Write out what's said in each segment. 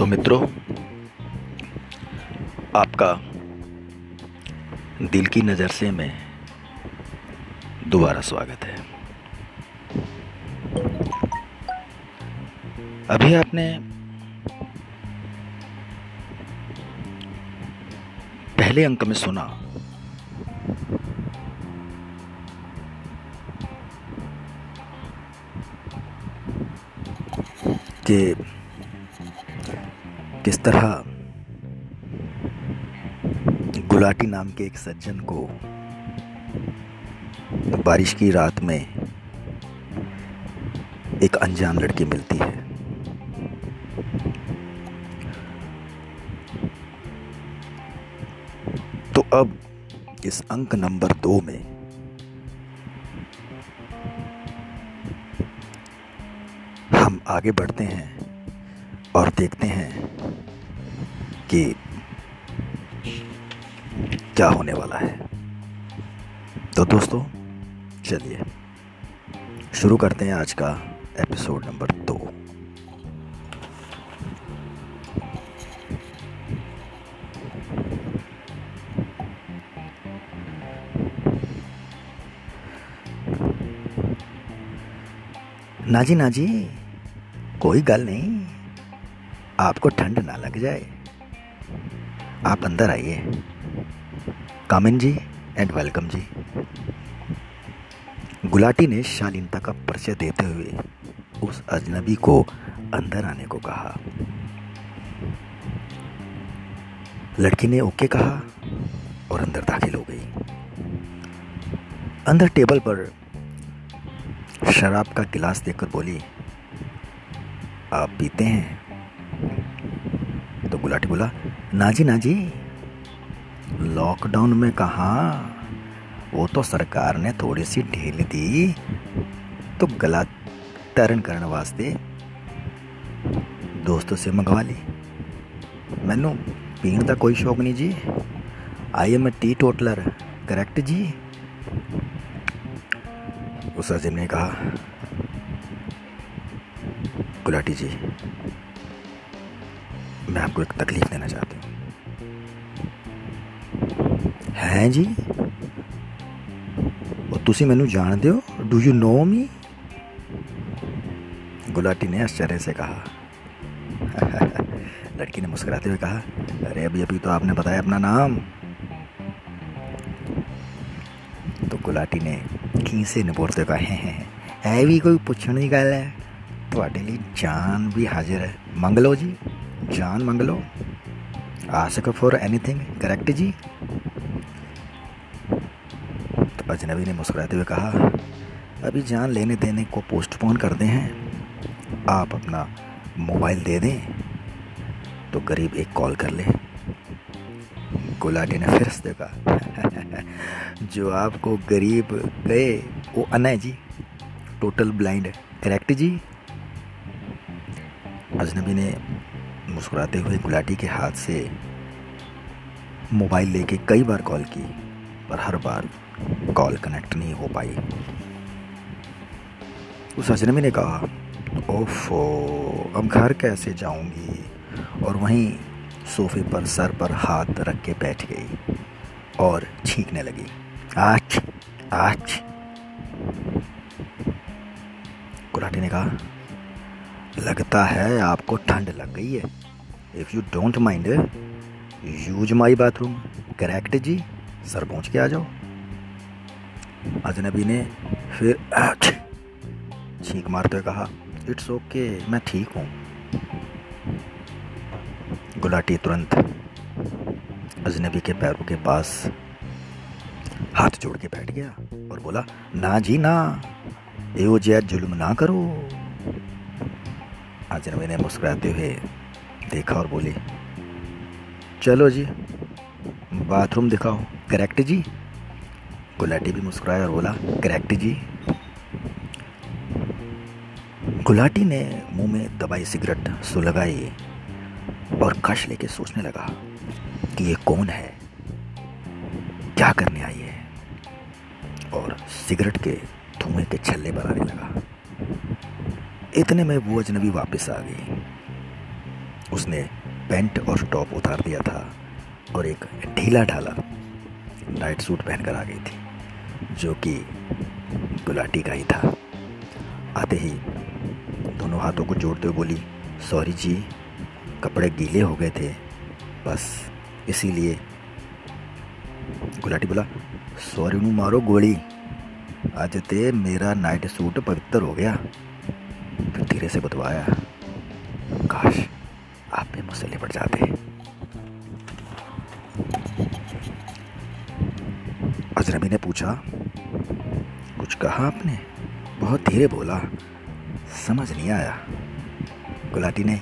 तो मित्रों, आपका दिल की नज़र से मैं दोबारा स्वागत है। अभी आपने पहले अंक में सुना कि किस तरह गुलाटी नाम के एक सज्जन को बारिश की रात में एक अनजान लड़की मिलती है। तो अब इस अंक नंबर 2 में हम आगे बढ़ते हैं और देखते हैं कि क्या होने वाला है। तो दोस्तों, चलिए शुरू करते हैं आज का एपिसोड नंबर 2। ना जी कोई गल नहीं, आपको ठंड ना लग जाए, आप अंदर आइए। कम इन जी एंड वेलकम जी। गुलाटी ने शालीनता का परिचय देते हुए उस अजनबी को अंदर आने को कहा। लड़की ने ओके कहा और अंदर दाखिल हो गई। अंदर टेबल पर शराब का गिलास देखकर बोली, आप पीते हैं? तो गुलाटी बोला, ना जी लॉकडाउन में कहाँ, वो तो सरकार ने थोड़ी सी ढील दी, तो गला तरण करने वास्ते दोस्तों से मंगवा ली। मैनू पीने का कोई शौक नहीं जी, I am a T toddler, correct जी? उस आजिम ने कहा, गुलाटी जी मैं आपको एक तकलीफ देना चाहती हूँ। हैं जी? और तुसी मैनू जानते हो, do you know me? Gulati ने आश्चर्य से कहा। लड़की ने मुस्कुराते हुए कहा, अरे अभी तो आपने बताया अपना नाम। तो गुलाटी ने खीसे निपोड़ते हुए कहा, है भी कोई पूछने की गल है, तुहाडे लई जान भी हाजिर है, मंग लो जी, जान मंग लो, आस्क फॉर एनीथिंग, करेक्ट जी? अजनबी ने मुस्कुराते हुए कहा, अभी जान लेने देने को पोस्टपोन करते हैं, आप अपना मोबाइल दे दें तो करीब एक कॉल कर ले। गुलाटी ने फिर से कहा, जो आपको गरीब गए वो अना है जी, टोटल ब्लाइंड, करेक्ट जी? अजनबी ने मुस्कुराते हुए गुलाटी के हाथ से मोबाइल लेके कई बार कॉल की, पर हर बार कॉल कनेक्ट नहीं हो पाई। उस अजनबी ने कहा, ओफो अब घर कैसे जाऊंगी? और वहीं सोफे पर सर पर हाथ रख के बैठ गई और छींकने लगी, आच आच। गुलाटी ने कहा, लगता है आपको ठंड लग गई है, if you don't mind use my bathroom, correct जी? सर पहुँच के आ जाओ। अजनबी ने फिर छींक मारते हुए कहा, इट्स ओके, मैं ठीक हूँ। गुलाटी तुरंत अजनबी के पैरों के पास हाथ जोड़ के बैठ गया और बोला, ना जी ना, एहो जिहा जुल्म ना करो। अजनबी ने मुस्कुराते हुए देखा और बोली, चलो जी बाथरूम दिखाओ, करेक्ट जी? गुलाटी भी मुस्कुराया और बोला, करेक्ट जी? गुलाटी ने मुंह में दबाई सिगरेट सुलगाई और कश लेके सोचने लगा कि ये कौन है, क्या करने आई है, और सिगरेट के धुएं के छल्ले बनाने लगा। इतने में वो अजनबी वापस आ गई उसने पैंट और टॉप उतार दिया था और एक ढीला ढाला नाइट सूट पहनकर आ गई थी जो कि गुलाटी का ही था। आते ही दोनों हाथों को जोड़ते हुए बोली, सॉरी जी, कपड़े गीले हो गए थे बस इसीलिए। गुलाटी बोला, सॉरी नू मारो गोली, आज ते मेरा नाइट सूट पवित्र हो गया। फिर धीरे से बतवाया, काश आप भी मुझसे लिपट जाते। अजनबी ने पूछा, कुछ कहा आपने? बहुत धीरे बोला, समझ नहीं आया। गुलाटी ने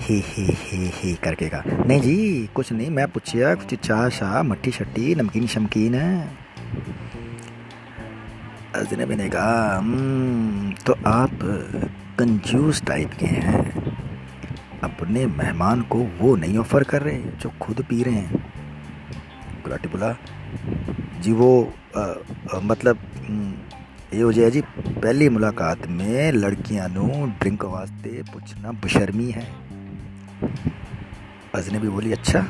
ही करके कहा, नहीं जी कुछ नहीं, मैं पूछिया कुछ चा शाह मट्ठी शट्टी नमकीन शमकीन है। अजनबी ने कहा, तो आप कंजूस टाइप के हैं, अपने मेहमान को वो नहीं ऑफ़र कर रहे जो खुद पी रहे हैं। गुलाटी बोला, जी वो मतलब ये हो जाए जी, पहली मुलाकात में लड़कियां नू ड्रिंक वास्ते पूछना बशर्मी है। अजनबी बोली, अच्छा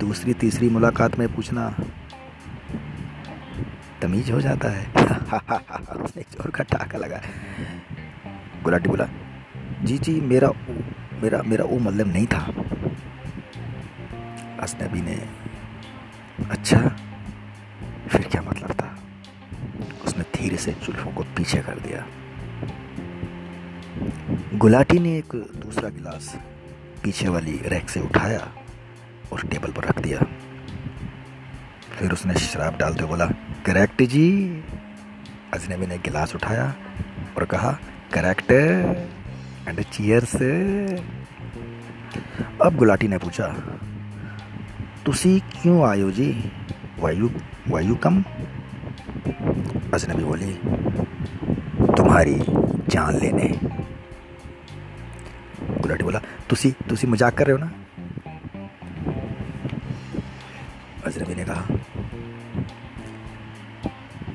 दूसरी तीसरी मुलाकात में पूछना तमीज हो जाता है। उसने जोर का टाका लगा। गुलाटी बोला, जी मेरा वो मतलब नहीं था। अजनबी ने, अच्छा फिर क्या मतलब था? उसने धीरे से चुल्फों को पीछे कर दिया। गुलाटी ने एक दूसरा गिलास पीछे वाली रैक से उठाया और टेबल पर रख दिया। फिर उसने शराब डालते बोला, करेक्ट जी। अजनबी ने गिलास उठाया और कहा, करेक्ट एंड चीयर्स। अब गुलाटी ने पूछा, तुसी क्यों आयो जी, वायु कम? अजनबी बोली, तुम्हारी जान लेने। गुलाटी बोला, तुसी मजाक कर रहे हो ना? अजनबी ने कहा,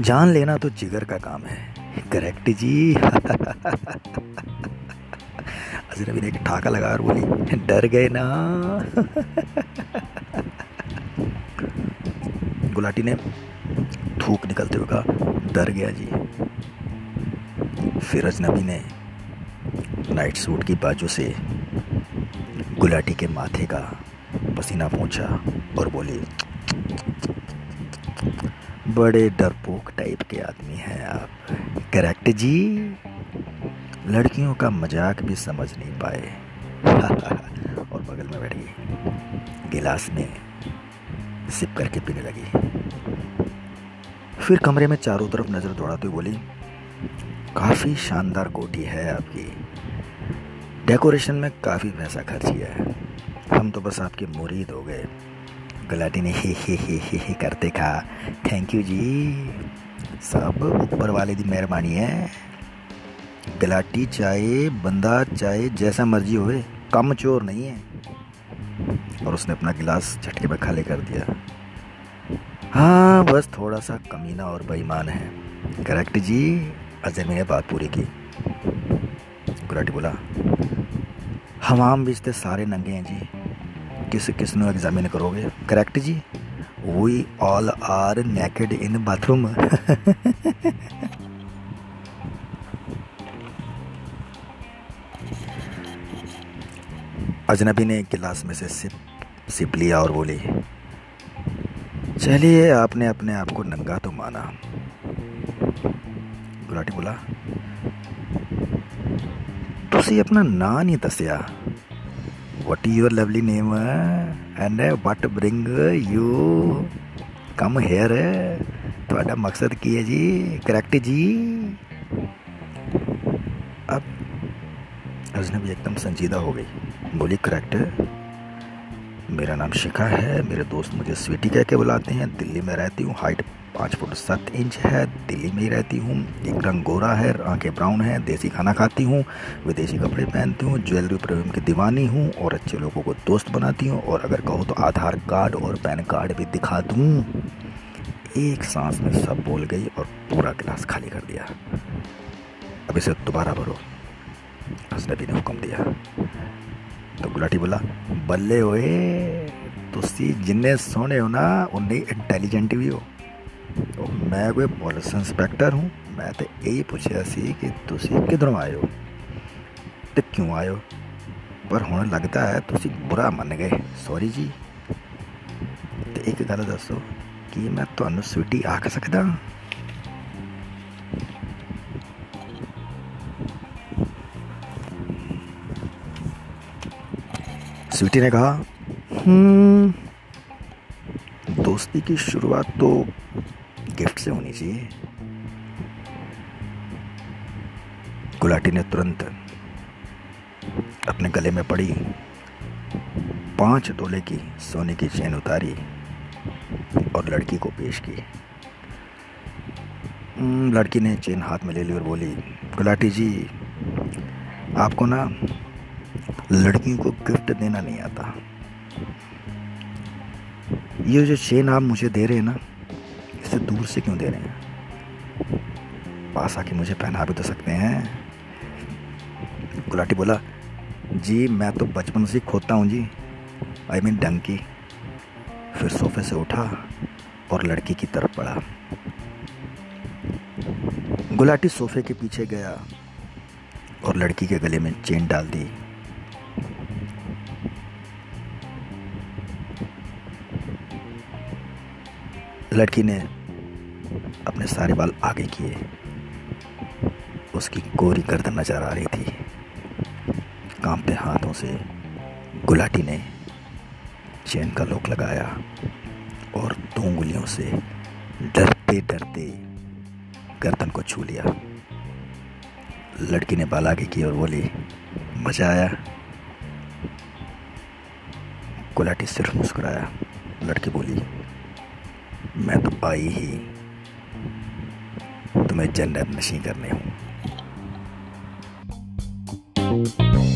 जान लेना तो जिगर का काम है। करेक्ट जी। अजनबी ने एक ठाका लगा और बोली, डर गए ना? गुलाटी ने थूक निकलते हुए कहा, डर गया जी। फिर अजनबी ने नाइट सूट की बाजू से गुलाटी के माथे का पसीना पोंछा और बोली, बड़े डरपोक टाइप के आदमी हैं आप। करेक्ट जी, लड़कियों का मजाक भी समझ नहीं पाए। और बगल में बैठ गई, गिलास में सिप करके पीने लगी। फिर कमरे में चारों तरफ नज़र दौड़ाते हुए बोली, काफ़ी शानदार कोठी है आपकी, डेकोरेशन में काफ़ी पैसा खर्च किया है, हम तो बस आपके मुरीद हो गए। गुलाटी ने ही करते कहा, थैंक यू जी, सब ऊपर वाले दी मेहरबानी है। गुलाटी चाहे बंदा चाहे जैसा मर्जी होए, कम चोर नहीं है। और उसने अपना गिलास झटके में खाली कर दिया। हाँ बस थोड़ा सा कमीना और बेईमान है। करेक्ट जी। अजनबी ने बात पूरी की। गुलाटी बोला, हमाम बेचते सारे नंगे हैं जी, किस नो एग्जामिन करोगे? करेक्ट जी, we all are naked in bathroom. अजनबी ने गिलास में से सिप लिया और बोली, चलिए आपने अपने आप को नंगा तो माना। गुलाटी बोला, तुसी अपना नाम नहीं दस्या, What is your lovely name and what bring you come here? तुम्हारा मकसद की है जी? करेक्ट जी। अब अजनबी एकदम संजीदा हो गई, बोली, करेक्ट, मेरा नाम शिखा है, मेरे दोस्त मुझे स्वीटी कह के बुलाते हैं, दिल्ली में रहती हूँ, हाइट 5 फुट 7 इंच है, दिल्ली में ही रहती हूँ, एक रंग गोरा है, आंखें ब्राउन है, देसी खाना खाती हूँ, विदेशी कपड़े पहनती हूँ, ज्वेलरी प्रेम की दीवानी हूँ और अच्छे लोगों को दोस्त बनाती हूँ, और अगर कहो तो आधार कार्ड और पैन कार्ड भी दिखा दूँ। एक सांस में सब बोल गई और पूरा गिलास खाली कर दिया। अब इसे दोबारा भरो, अजनबी ने हुक्म दिया। तो गुलाटी बोला, बल्ले होए तुसी जिन्ने सोहने हो ना उन्नी इंटैलीजेंट भी हो। तो मैं कोई पुलिस इंस्पैक्टर हूँ, मैं तो यही पूछा सी कि तुसी किधरों आए हो ते क्यों आए हो, पर हुण लगता है तुसी बुरा मन गए, सॉरी जी। तो एक गल दसो कि मैं तुहानू स्वीटी आख सकदा? स्वीटी ने कहा, दोस्ती की शुरुआत तो गिफ्ट से होनी चाहिए। गुलाटी ने तुरंत अपने गले में पड़ी 5 तोले की सोने की चेन उतारी और लड़की को पेश की। लड़की ने चेन हाथ में ले ली और बोली, गुलाटी जी आपको ना लड़कियों को गिफ्ट देना नहीं आता। ये जो चेन आप मुझे दे रहे हैं ना, इसे दूर से क्यों दे रहे हैं, पास आके मुझे पहना भी तो सकते हैं। गुलाटी बोला, जी मैं तो बचपन से खोता हूँ जी, I mean डंकी। फिर सोफे से उठा और लड़की की तरफ बढ़ा। गुलाटी सोफे के पीछे गया और लड़की के गले में चेन डाल दी। लड़की ने अपने सारे बाल आगे किए, उसकी गोरी गर्दन नजर आ रही थी। कांपते हाथों से गुलाटी ने चेन का लॉक लगाया और 2 उंगलियों से डरते डरते गर्दन को छू लिया। लड़की ने बाल आगे किए और बोली, मजा आया? गुलाटी सिर्फ मुस्कुराया। लड़की बोली, मैं तो आई ही तुम्हें जन्नत नशीं करने हूँ।